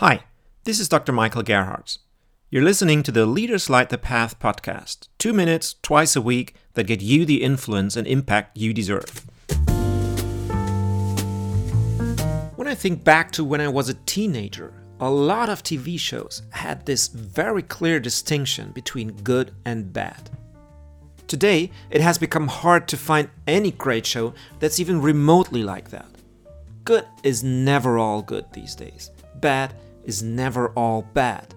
Hi, this is Dr. Michael Gerhards. You're listening to the Leaders Light the Path podcast, 2 minutes twice a week that get you the influence and impact you deserve. When I think back to when I was a teenager, a lot of TV shows had this very clear distinction between good and bad. Today, it has become hard to find any great show that's even remotely like that. Good is never all good these days. Bad is never all bad.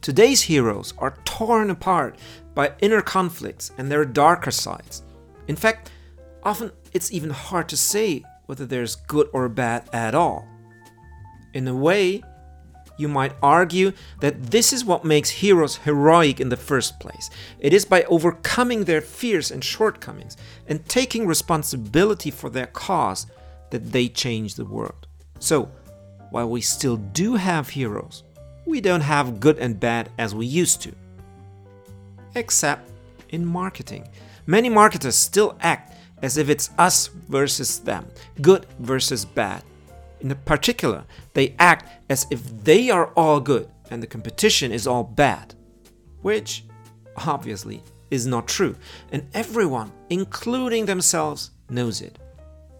Today's heroes are torn apart by inner conflicts and their darker sides. In fact, often it's even hard to say whether there's good or bad at all. In a way, you might argue that this is what makes heroes heroic in the first place. It is by overcoming their fears and shortcomings and taking responsibility for their cause that they change the world. So, while we still do have heroes, we don't have good and bad as we used to. Except in marketing. Many marketers still act as if it's us versus them, good versus bad. In particular, they act as if they are all good and the competition is all bad. Which, obviously, is not true. And everyone, including themselves, knows it.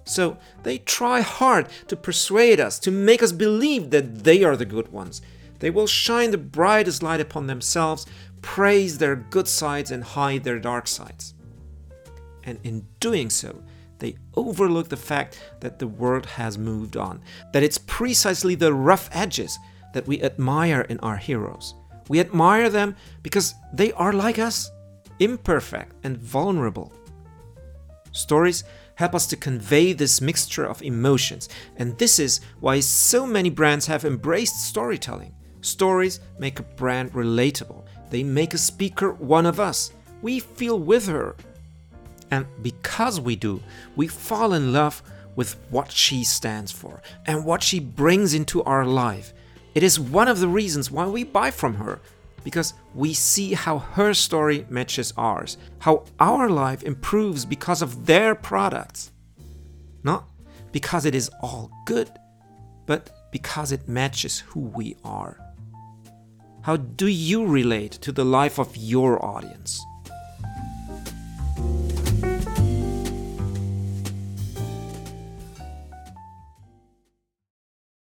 So they try hard to persuade us, to make us believe that they are the good ones. They will shine the brightest light upon themselves, praise their good sides and hide their dark sides. And in doing so, they overlook the fact that the world has moved on, that it's precisely the rough edges that we admire in our heroes. We admire them because they are like us, imperfect and vulnerable. Stories help us to convey this mixture of emotions, and this is why so many brands have embraced storytelling. Stories make a brand relatable. They make a speaker one of us. We feel with her. And because we do, we fall in love with what she stands for and what she brings into our life. It is one of the reasons why we buy from her, because we see how her story matches ours, how our life improves because of their products. Not because it is all good, but because it matches who we are. How do you relate to the life of your audience?